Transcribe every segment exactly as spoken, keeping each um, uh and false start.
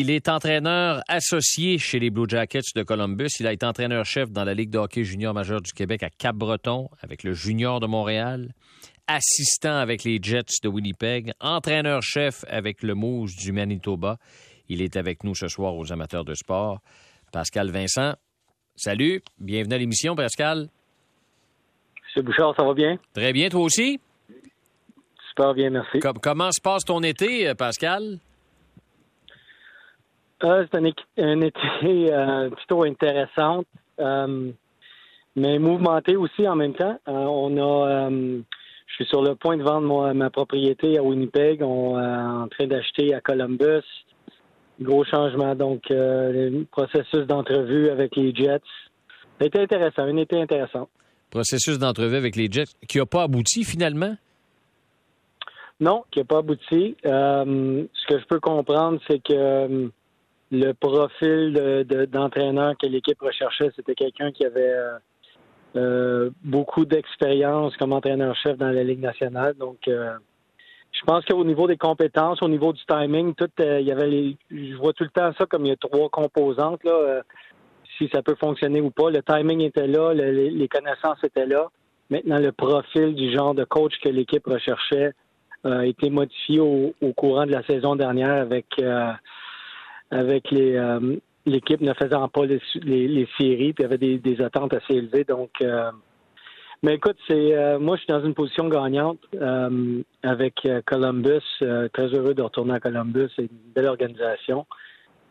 Il est entraîneur associé chez les Blue Jackets de Columbus. Il a été entraîneur-chef dans la Ligue de hockey junior majeure du Québec à Cap-Breton avec le Junior de Montréal, assistant avec les Jets de Winnipeg, entraîneur-chef avec le Moose du Manitoba. Il est avec nous ce soir aux amateurs de sport. Pascal Vincent, salut, bienvenue à l'émission, Pascal. Monsieur Bouchard, ça va bien? Très bien, toi aussi? Super bien, merci. Com- comment se passe ton été, Pascal? Euh, c'est un, é- un été euh, plutôt intéressant, euh, mais mouvementé aussi en même temps. Euh, on a... Euh, Je suis sur le point de vendre ma, ma propriété à Winnipeg. On est euh, en train d'acheter à Columbus. Gros changement. Donc, euh, le processus d'entrevue avec les Jets. C'était intéressant. Un été intéressant. Processus d'entrevue avec les Jets qui n'a pas abouti finalement? Non, qui n'a pas abouti. Euh, ce que je peux comprendre, c'est que euh, le profil de, de, d'entraîneur que l'équipe recherchait, c'était quelqu'un qui avait... Euh, Euh, beaucoup d'expérience comme entraîneur-chef dans la Ligue nationale. Donc, euh, je pense qu'au niveau des compétences, au niveau du timing, tout, euh, il y avait les, je vois tout le temps ça comme il y a trois composantes, là, euh, si ça peut fonctionner ou pas. Le timing était là, le, les connaissances étaient là. Maintenant, le profil du genre de coach que l'équipe recherchait euh, a été modifié au, au courant de la saison dernière avec, euh, avec les... Euh, l'équipe ne faisant pas les, les, les séries, puis avait des, des attentes assez élevées. Donc, euh, mais écoute, c'est euh, moi, je suis dans une position gagnante euh, avec Columbus. Euh, très heureux de retourner à Columbus. C'est une belle organisation.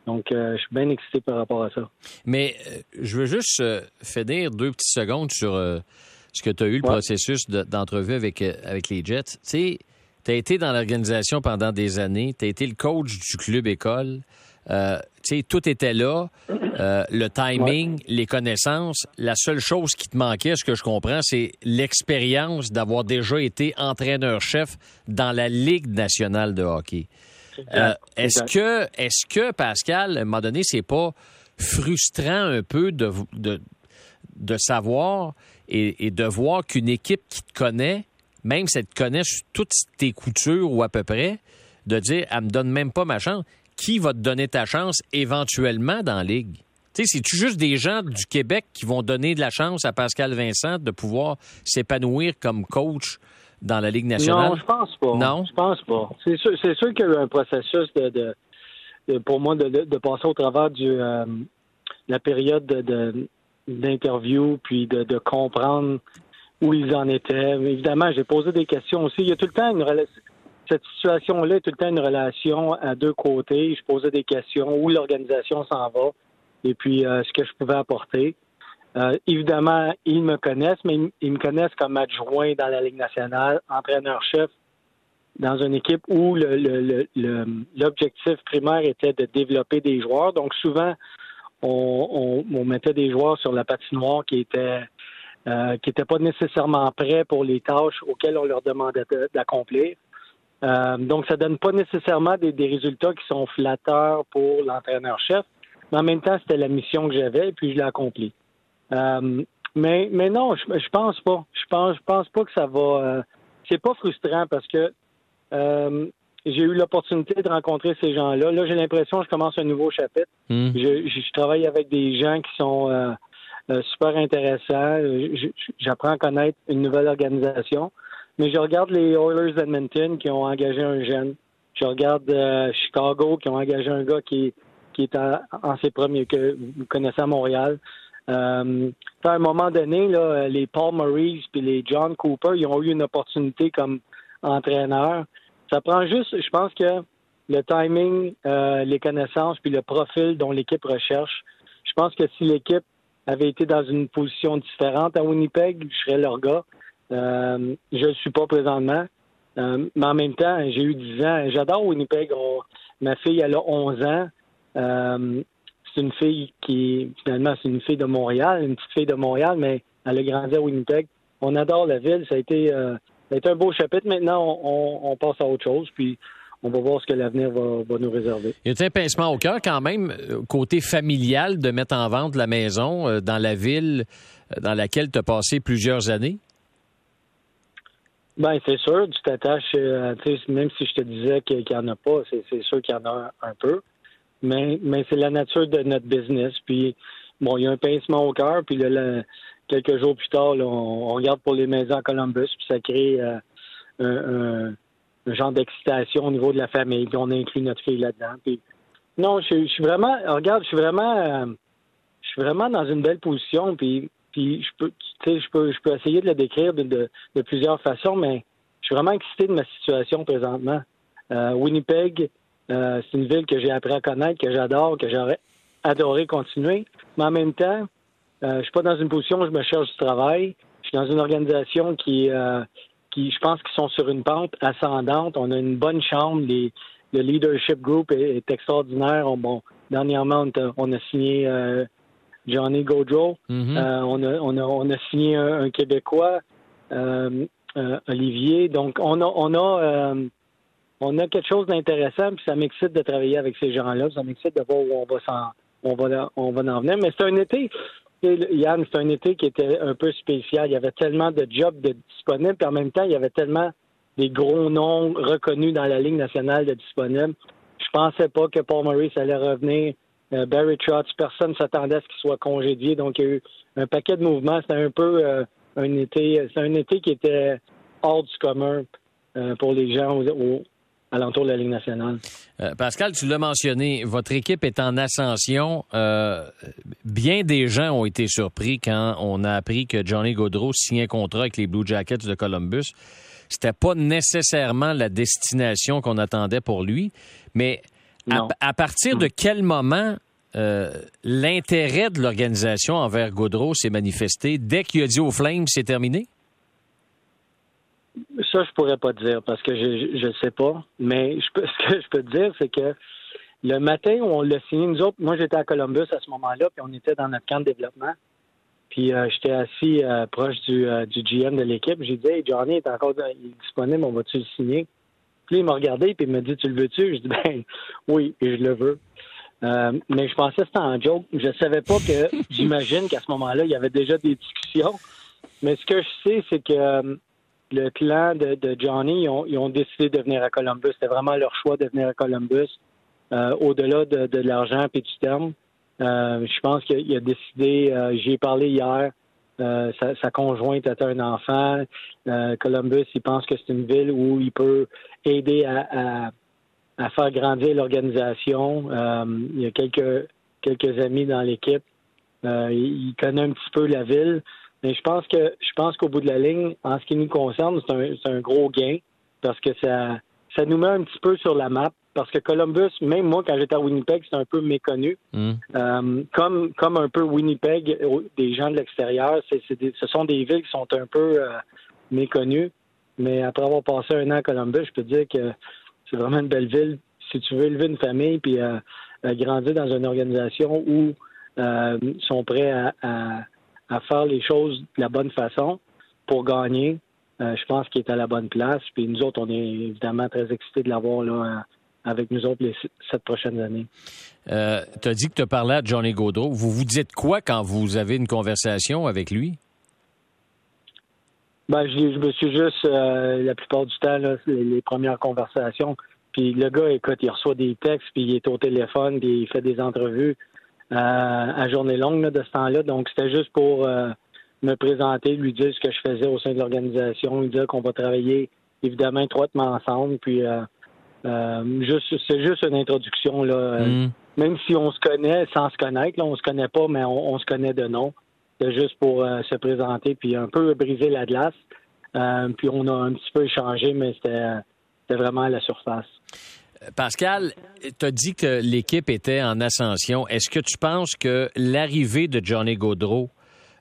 Donc, euh, je suis bien excité par rapport à ça. Mais euh, je veux juste euh, finir deux petites secondes sur euh, ce que tu as eu, le ouais. processus de, d'entrevue avec, euh, avec les Jets. Tu sais, tu as été dans l'organisation pendant des années. Tu as été le coach du club-école. Euh, tu sais, tout était là, euh, le timing, ouais. les connaissances. La seule chose qui te manquait, ce que je comprends, c'est l'expérience d'avoir déjà été entraîneur-chef dans la Ligue nationale de hockey. Euh, est-ce que, est-ce que, Pascal, à un moment donné, c'est pas frustrant un peu de, de, de savoir et, et de voir qu'une équipe qui te connaît, même si elle te connaît sur toutes tes coutures ou à peu près, de dire « elle me donne même pas ma chance ». Qui va te donner ta chance éventuellement dans la Ligue? Tu sais, c'est-tu juste des gens du Québec qui vont donner de la chance à Pascal Vincent de pouvoir s'épanouir comme coach dans la Ligue nationale? Non, je pense pas. Non? Je pense pas. C'est sûr, c'est sûr qu'il y a eu un processus de, de, de pour moi de, de, de passer au travers du euh, la période de, de, d'interview puis de, de comprendre où ils en étaient. Évidemment, j'ai posé des questions aussi. Il y a tout le temps une relation... Cette situation-là est tout le temps une relation à deux côtés. Je posais des questions où l'organisation s'en va et puis euh, ce que je pouvais apporter. Euh, évidemment, ils me connaissent, mais ils me connaissent comme adjoint dans la Ligue nationale, entraîneur-chef dans une équipe où le, le, le, le, l'objectif primaire était de développer des joueurs. Donc souvent, on, on, on mettait des joueurs sur la patinoire qui étaient euh, qui n'étaient pas nécessairement prêts pour les tâches auxquelles on leur demandait de, d'accomplir. Euh, donc, ça donne pas nécessairement des, des résultats qui sont flatteurs pour l'entraîneur-chef. Mais en même temps, c'était la mission que j'avais et puis je l'ai accomplie. Euh, mais, mais non, je, je pense pas. Je pense, je pense pas que ça va... Euh, c'est pas frustrant parce que euh, j'ai eu l'opportunité de rencontrer ces gens-là. Là, j'ai l'impression que je commence un nouveau chapitre. Mmh. Je, je travaille avec des gens qui sont euh, euh, super intéressants. Je, j'apprends à connaître une nouvelle organisation. Mais je regarde les Oilers d'Edmonton qui ont engagé un jeune. Je regarde euh, Chicago qui ont engagé un gars qui, qui est en, en ses premiers, que vous connaissez à Montréal. Euh, à un moment donné, là, les Paul Maurice et les John Cooper, ils ont eu une opportunité comme entraîneurs. Ça prend juste, je pense que le timing, euh, les connaissances puis le profil dont l'équipe recherche. Je pense que si l'équipe avait été dans une position différente à Winnipeg, je serais leur gars. Euh, je ne le suis pas présentement, euh, mais en même temps, j'ai eu dix ans. J'adore Winnipeg. On... Ma fille, elle a onze ans. Euh, c'est une fille qui, finalement, c'est une fille de Montréal, une petite fille de Montréal, mais elle a grandi à Winnipeg. On adore la ville. Ça a été, euh, ça a été un beau chapitre. Maintenant, on, on, on passe à autre chose, puis on va voir ce que l'avenir va, va nous réserver. Il y a un pincement au cœur quand même, côté familial, de mettre en vente la maison euh, dans la ville dans laquelle tu as passé plusieurs années? Ben c'est sûr, tu t'attaches, euh, même si je te disais qu'il n'y en a pas, c'est, c'est sûr qu'il y en a un, un peu. mais, mais c'est la nature de notre business. Puis, bon, il y a un pincement au cœur, puis là, là, quelques jours plus tard, là, on, on regarde pour les maisons à Columbus, puis ça crée euh, un, un, un genre d'excitation au niveau de la famille, puis on inclut notre fille là-dedans. Puis, non, je, je suis vraiment, regarde, je suis vraiment, euh, je suis vraiment dans une belle position, puis, puis je peux, tu sais, je peux, je peux essayer de la décrire de, de, de plusieurs façons, mais je suis vraiment excité de ma situation présentement. Euh, Winnipeg, euh, c'est une ville que j'ai appris à connaître, que j'adore, que j'aurais adoré continuer. Mais en même temps, euh, je ne suis pas dans une position où je me cherche du travail. Je suis dans une organisation qui, euh, qui je pense, qui sont sur une pente ascendante. On a une bonne chambre. Les, le leadership group est, est extraordinaire. On, bon, dernièrement, on a, on a signé euh, Johnny Gaudreau. Mm-hmm. Euh, on, a, on, a, on a signé un, un Québécois, euh, euh, Olivier. Donc, on a... On a euh, On a quelque chose d'intéressant, puis ça m'excite de travailler avec ces gens-là. Ça m'excite de voir où on va s'en, on va, on va en venir. Mais c'est un été, Yann, c'est un été qui était un peu spécial. Il y avait tellement de jobs de disponibles, puis en même temps, il y avait tellement des gros noms reconnus dans la Ligue nationale de disponibles. Je pensais pas que Paul Maurice allait revenir. Euh, Barry Trotz, personne ne s'attendait à ce qu'il soit congédié. Donc, il y a eu un paquet de mouvements. C'était un peu euh, un été, c'est un été qui était hors du commun euh, pour les gens au, au alentour de la Ligue nationale. Euh, Pascal, tu l'as mentionné, votre équipe est en ascension. Euh, bien des gens ont été surpris quand on a appris que Johnny Gaudreau signait un contrat avec les Blue Jackets de Columbus. C'était pas nécessairement la destination qu'on attendait pour lui, mais à, à partir de quel moment euh, l'intérêt de l'organisation envers Gaudreau s'est manifesté? Dès qu'il a dit aux Flames, c'est terminé? Ça, je pourrais pas dire parce que je ne sais pas. Mais je peux, ce que je peux te dire, c'est que le matin où on l'a signé, nous autres, moi, j'étais à Columbus à ce moment-là, puis on était dans notre camp de développement. Puis euh, j'étais assis euh, proche du, euh, du G M de l'équipe. J'ai dit, hey, Johnny est encore il est disponible, on va-tu le signer? Puis il m'a regardé, puis il m'a dit, tu le veux-tu? Je dis, ben oui, je le veux. Euh, mais je pensais que c'était en joke. Je savais pas que, j'imagine qu'à ce moment-là, il y avait déjà des discussions. Mais ce que je sais, c'est que. Euh, Le clan de, de Johnny, ils ont, ils ont décidé de venir à Columbus. C'était vraiment leur choix de venir à Columbus, euh, au-delà de, de l'argent et du terme. Euh, je pense qu'il a décidé, euh, j'y ai parlé hier, euh, sa, sa conjointe a un enfant. Euh, Columbus, il pense que c'est une ville où il peut aider à, à, à faire grandir l'organisation. Euh, il y a quelques, quelques amis dans l'équipe. Euh, il connaît un petit peu la ville. Mais je pense que je pense qu'au bout de la ligne, en ce qui nous concerne, c'est un, c'est un gros gain parce que ça, ça nous met un petit peu sur la map. Parce que Columbus, même moi, quand j'étais à Winnipeg, c'est un peu méconnu. Mm. Euh, comme, comme un peu Winnipeg, des gens de l'extérieur, c'est, c'est des, ce sont des villes qui sont un peu euh, méconnues. Mais après avoir passé un an à Columbus, je peux te dire que c'est vraiment une belle ville. Si tu veux élever une famille puis euh, euh, grandir dans une organisation où euh, ils sont prêts à... à à faire les choses de la bonne façon pour gagner, euh, je pense qu'il est à la bonne place. Puis nous autres, on est évidemment très excités de l'avoir là, avec nous autres les sept prochaines années. Euh, tu as dit que tu as parlé à Johnny Gaudreau. Vous vous dites quoi quand vous avez une conversation avec lui? Ben, je, je me suis juste, euh, la plupart du temps, là, les, les premières conversations. Puis le gars, écoute, il reçoit des textes, puis il est au téléphone, puis il fait des entrevues. Euh, à journée longue là, de ce temps-là. Donc, c'était juste pour euh, me présenter, lui dire ce que je faisais au sein de l'organisation, lui dire qu'on va travailler évidemment étroitement ensemble. Puis, euh, euh, juste, c'est juste une introduction. Là, mm. euh, même si on se connaît sans se connaître, là, on se connaît pas, mais on, on se connaît de nom. C'était juste pour euh, se présenter puis un peu briser la glace. Euh, puis, on a un petit peu échangé, mais c'était, c'était vraiment à la surface. Pascal, tu as dit que l'équipe était en ascension. Est-ce que tu penses que l'arrivée de Johnny Gaudreau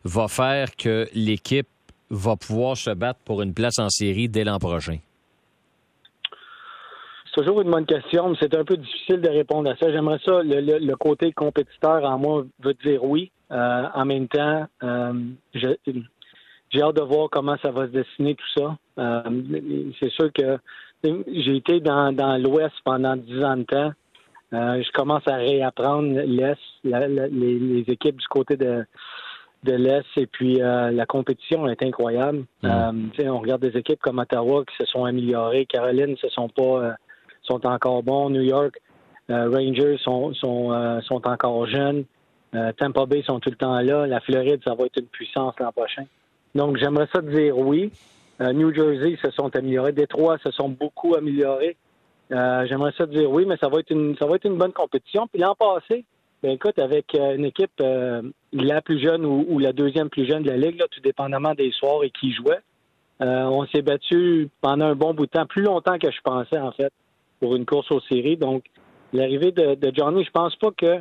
va faire que l'équipe va pouvoir se battre pour une place en série dès l'an prochain? C'est toujours une bonne question, mais c'est un peu difficile de répondre à ça. J'aimerais ça. Le, le, le côté compétiteur en moi veut dire oui. Euh, en même temps, euh, je, j'ai hâte de voir comment ça va se dessiner tout ça. Euh, c'est sûr que j'ai été dans, dans l'Ouest pendant dix ans de temps. Euh, je commence à réapprendre l'Est, la, la, les, les équipes du côté de, de l'Est. Et puis, euh, la compétition est incroyable. Mmh. Euh, on regarde des équipes comme Ottawa qui se sont améliorées. Caroline se sont pas, euh, sont encore bons. New York, Euh, Rangers sont, sont, euh, sont encore jeunes. Euh, Tampa Bay sont tout le temps là. La Floride, ça va être une puissance l'an prochain. Donc, j'aimerais ça dire oui. Euh, New Jersey se sont améliorés. Détroit se sont beaucoup améliorés. Euh, j'aimerais ça dire oui, mais ça va être une, ça va être une bonne compétition. Puis l'an passé, ben écoute, avec une équipe euh, la plus jeune ou, ou la deuxième plus jeune de la Ligue, là, tout dépendamment des soirs et qui jouait, euh, on s'est battu pendant un bon bout de temps, plus longtemps que je pensais, en fait, pour une course aux séries. Donc, l'arrivée de, de Johnny, je pense pas que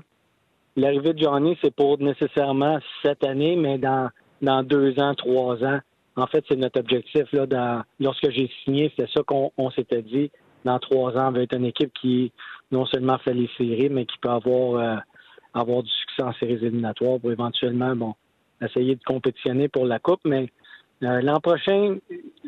l'arrivée de Johnny, c'est pour nécessairement cette année, mais dans, dans deux ans, trois ans. En fait, c'est notre objectif. Là, dans, lorsque j'ai signé, c'était ça qu'on on s'était dit. Dans trois ans, on veut être une équipe qui non seulement fait les séries, mais qui peut avoir, euh, avoir du succès en séries éliminatoires pour éventuellement bon essayer de compétitionner pour la Coupe. Mais euh, l'an prochain,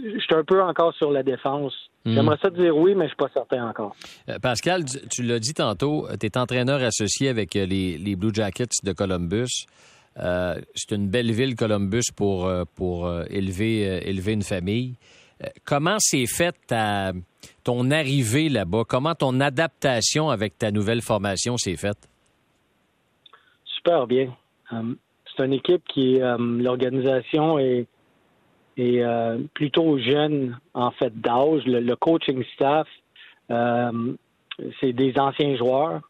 je suis un peu encore sur la défense. Mmh. J'aimerais ça dire oui, mais je suis pas certain encore. Euh, Pascal, tu l'as dit tantôt, tu es entraîneur associé avec les, les Blue Jackets de Columbus. Euh, c'est une belle ville, Columbus, pour, pour élever, élever une famille. Comment s'est faite ta, ton arrivée là-bas? Comment ton adaptation avec ta nouvelle formation s'est faite? Super bien. Euh, c'est une équipe qui, euh, l'organisation est, est euh, plutôt jeune, en fait, d'âge. Le, le coaching staff, euh, c'est des anciens joueurs.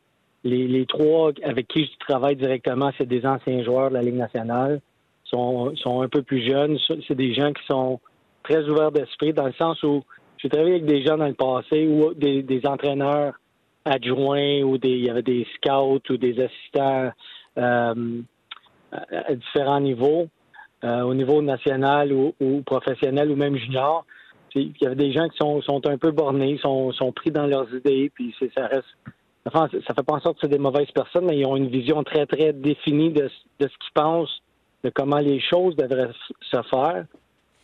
Les, les trois avec qui je travaille directement, c'est des anciens joueurs de la Ligue nationale. Ils sont, sont un peu plus jeunes. C'est des gens qui sont très ouvert d'esprit, dans le sens où j'ai travaillé avec des gens dans le passé ou des, des entraîneurs adjoints ou des, il y avait des scouts ou des assistants euh, à différents niveaux, euh, au niveau national ou, ou professionnel ou même junior. Puis, il y avait des gens qui sont, sont un peu bornés, sont, sont pris dans leurs idées, puis c'est, ça reste... Enfin, ça fait pas en sorte que c'est des mauvaises personnes, mais ils ont une vision très, très définie de, de ce qu'ils pensent, de comment les choses devraient se faire.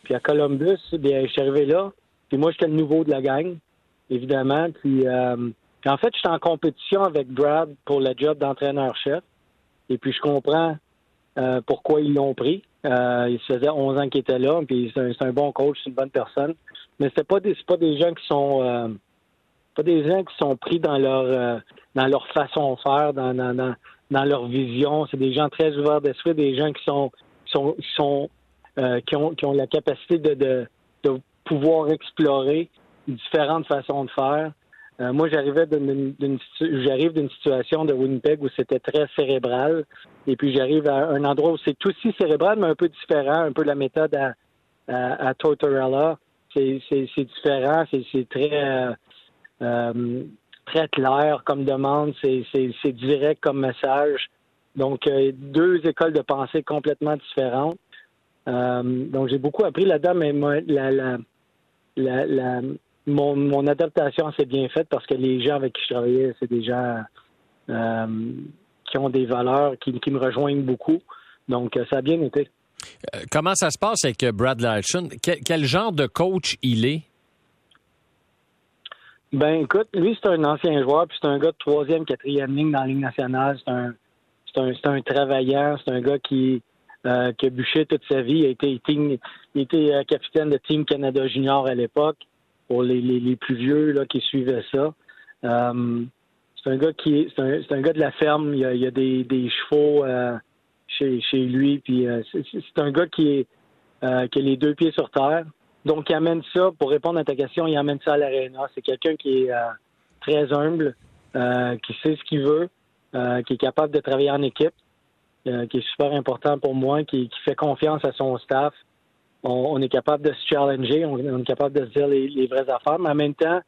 Puis à Columbus, bien, je suis arrivé là. Puis moi, j'étais le nouveau de la gang, évidemment. Puis, euh, puis en fait, j'étais en compétition avec Brad pour le job d'entraîneur-chef. Et puis je comprends euh, pourquoi ils l'ont pris. Euh, il se faisait onze ans qu'il était là. Puis c'est un, c'est un bon coach, c'est une bonne personne. Mais c'est pas des, c'est pas des gens qui sont, euh, pas des gens qui sont pris dans leur, euh, dans leur façon de faire, dans, dans, dans, dans leur vision. C'est des gens très ouverts d'esprit, des gens qui sont, qui sont, qui sont Euh, qui ont, qui ont la capacité de, de, de pouvoir explorer différentes façons de faire. Euh, moi, j'arrivais d'une, d'une, d'une, j'arrive d'une situation de Winnipeg où c'était très cérébral, et puis j'arrive à un endroit où c'est aussi cérébral, mais un peu différent, un peu la méthode à, à, à Tortorella. C'est, c'est, c'est différent, c'est, c'est très, euh, euh, très clair comme demande, c'est, c'est, c'est direct comme message. Donc, euh, deux écoles de pensée complètement différentes. Euh, donc, j'ai beaucoup appris là-dedans, mais moi, la, la, la, la, mon, mon adaptation s'est bien faite parce que les gens avec qui je travaillais, c'est des gens euh, qui ont des valeurs, qui, qui me rejoignent beaucoup. Donc, ça a bien été. Comment ça se passe avec Brad Larsen? Quel, quel genre de coach il est? Ben, écoute, lui, c'est un ancien joueur, puis c'est un gars de troisième, quatrième ligne dans la Ligue nationale. C'est un, c'est un, c'est un travaillant, c'est un gars qui... Euh, qui a bûché toute sa vie. Il a été, team, il était euh, capitaine de Team Canada Junior à l'époque, pour les, les, les plus vieux là, qui suivaient ça. Euh, c'est un gars qui c'est un, c'est un gars de la ferme. Il a, il a des, des chevaux euh, chez, chez lui. Puis euh, c'est, c'est un gars qui, est, euh, qui a les deux pieds sur terre. Donc, il amène ça, pour répondre à ta question, il amène ça à l'aréna. C'est quelqu'un qui est euh, très humble, euh, qui sait ce qu'il veut, euh, qui est capable de travailler en équipe. Euh, qui est super important pour moi, qui, qui fait confiance à son staff. On, on est capable de se challenger, on, on est capable de se dire les, les vraies affaires, mais en même temps,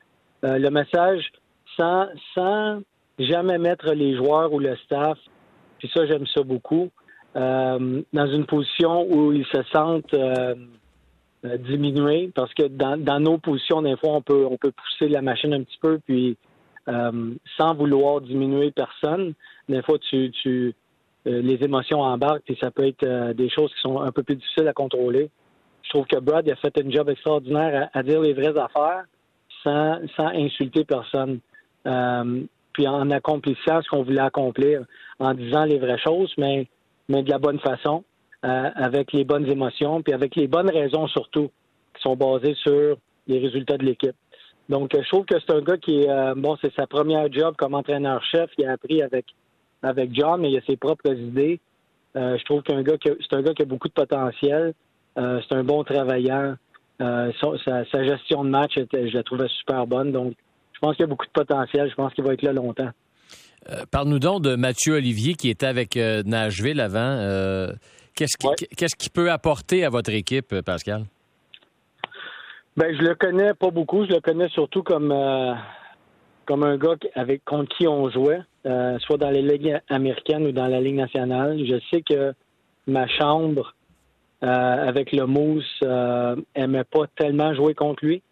euh, le message, sans, sans jamais mettre les joueurs ou le staff, puis ça, j'aime ça beaucoup, euh, dans une position où ils se sentent euh, diminués, parce que dans, dans nos positions, des fois, on peut, on peut pousser la machine un petit peu, puis euh, sans vouloir diminuer personne, des fois, tu... tu les émotions embarquent et ça peut être euh, des choses qui sont un peu plus difficiles à contrôler. Je trouve que Brad a fait un job extraordinaire à, à dire les vraies affaires sans, sans insulter personne. Euh, puis en accomplissant ce qu'on voulait accomplir, en disant les vraies choses, mais, mais de la bonne façon, euh, avec les bonnes émotions, puis avec les bonnes raisons surtout, qui sont basées sur les résultats de l'équipe. Donc, je trouve que c'est un gars qui est... Euh, bon, c'est sa première job comme entraîneur-chef. Il a appris avec, avec John, mais il a ses propres idées. Euh, je trouve qu'un gars qui a, c'est un gars qui a beaucoup de potentiel. Euh, c'est un bon travailleur. Euh, son, sa, sa gestion de match, je la trouvais super bonne. Donc, je pense qu'il y a beaucoup de potentiel. Je pense qu'il va être là longtemps. Euh, parle-nous donc de Mathieu Olivier qui était avec euh, Nashville avant. Euh, qu'est-ce qui, ouais. qu'est-ce qu'il peut apporter à votre équipe, Pascal? Ben, je le connais pas beaucoup. Je le connais surtout comme euh, comme un gars avec contre qui on jouait, euh, soit dans les ligues américaines ou dans la Ligue nationale. Je sais que ma chambre euh, avec le Moose euh, aimait pas tellement jouer contre lui.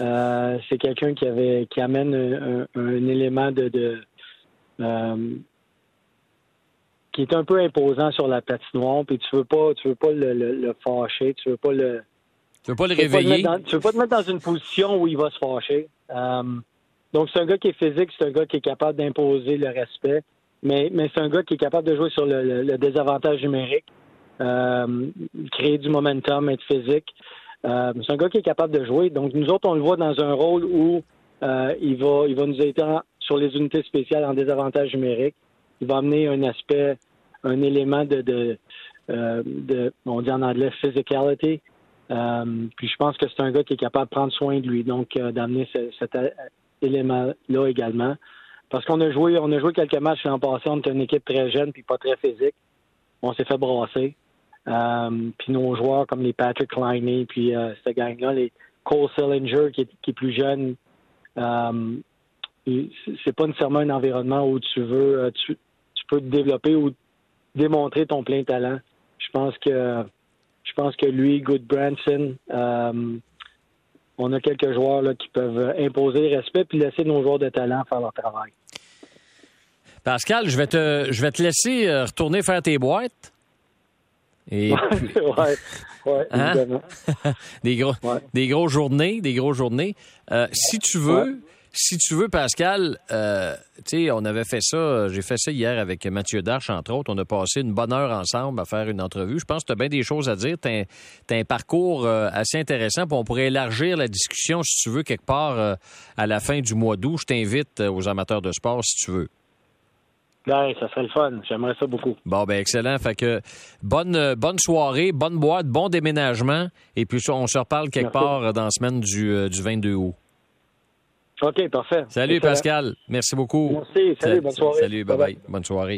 Euh, c'est quelqu'un qui avait qui amène un, un, un élément de, de euh, qui est un peu imposant sur la patinoire. Puis tu veux pas tu veux pas le, le, le fâcher, tu veux pas le Tu veux pas le réveiller. Pas dans, tu veux pas te mettre dans une position où il va se fâcher. Euh, donc, c'est un gars qui est physique, c'est un gars qui est capable d'imposer le respect, mais, mais c'est un gars qui est capable de jouer sur le, le, le désavantage numérique, euh, créer du momentum, être physique. Euh, c'est un gars qui est capable de jouer. Donc, nous autres, on le voit dans un rôle où euh, il va il va nous aider en, sur les unités spéciales en désavantage numérique. Il va amener un aspect, un élément de, de, euh, de on dit en anglais, physicality. Euh, puis je pense que c'est un gars qui est capable de prendre soin de lui, donc euh, d'amener ce, cet a- élément-là également. Parce qu'on a joué on a joué quelques matchs l'an passé, on était une équipe très jeune puis pas très physique. On s'est fait brasser. Euh, puis nos joueurs comme les Patrick Liney, puis euh, cette gang-là, les Cole Sillinger qui est, qui est plus jeune, euh, c'est pas nécessairement un environnement où tu veux tu, tu peux te développer ou démontrer ton plein talent. Je pense que Je pense que lui, Goodbranson, euh, on a quelques joueurs là, qui peuvent imposer le respect puis laisser nos joueurs de talent faire leur travail. Pascal, je vais te, je vais te laisser retourner faire tes boîtes. Et puis... ouais, ouais, hein? évidemment. des, gros, ouais. des grosses journées, des grosses journées. Euh, si tu veux, ouais. si tu veux, Pascal, euh, tu sais, on avait fait ça, j'ai fait ça hier avec Mathieu Darche, entre autres. On a passé une bonne heure ensemble à faire une entrevue. Je pense que tu as bien des choses à dire. Tu as un parcours euh, assez intéressant. Puis on pourrait élargir la discussion, si tu veux, quelque part euh, à la fin du mois d'août. Je t'invite euh, aux amateurs de sport, si tu veux. Ouais, ça serait le fun. J'aimerais ça beaucoup. Bon, ben excellent. Fait que bonne, bonne soirée, bonne boîte, bon déménagement. Et puis on se reparle quelque Merci. part dans la semaine du, euh, du vingt-deux août. OK, parfait. Salut, Pascal. Merci beaucoup. Merci. Salut, bonne soirée. Salut, bye-bye. Bonne soirée.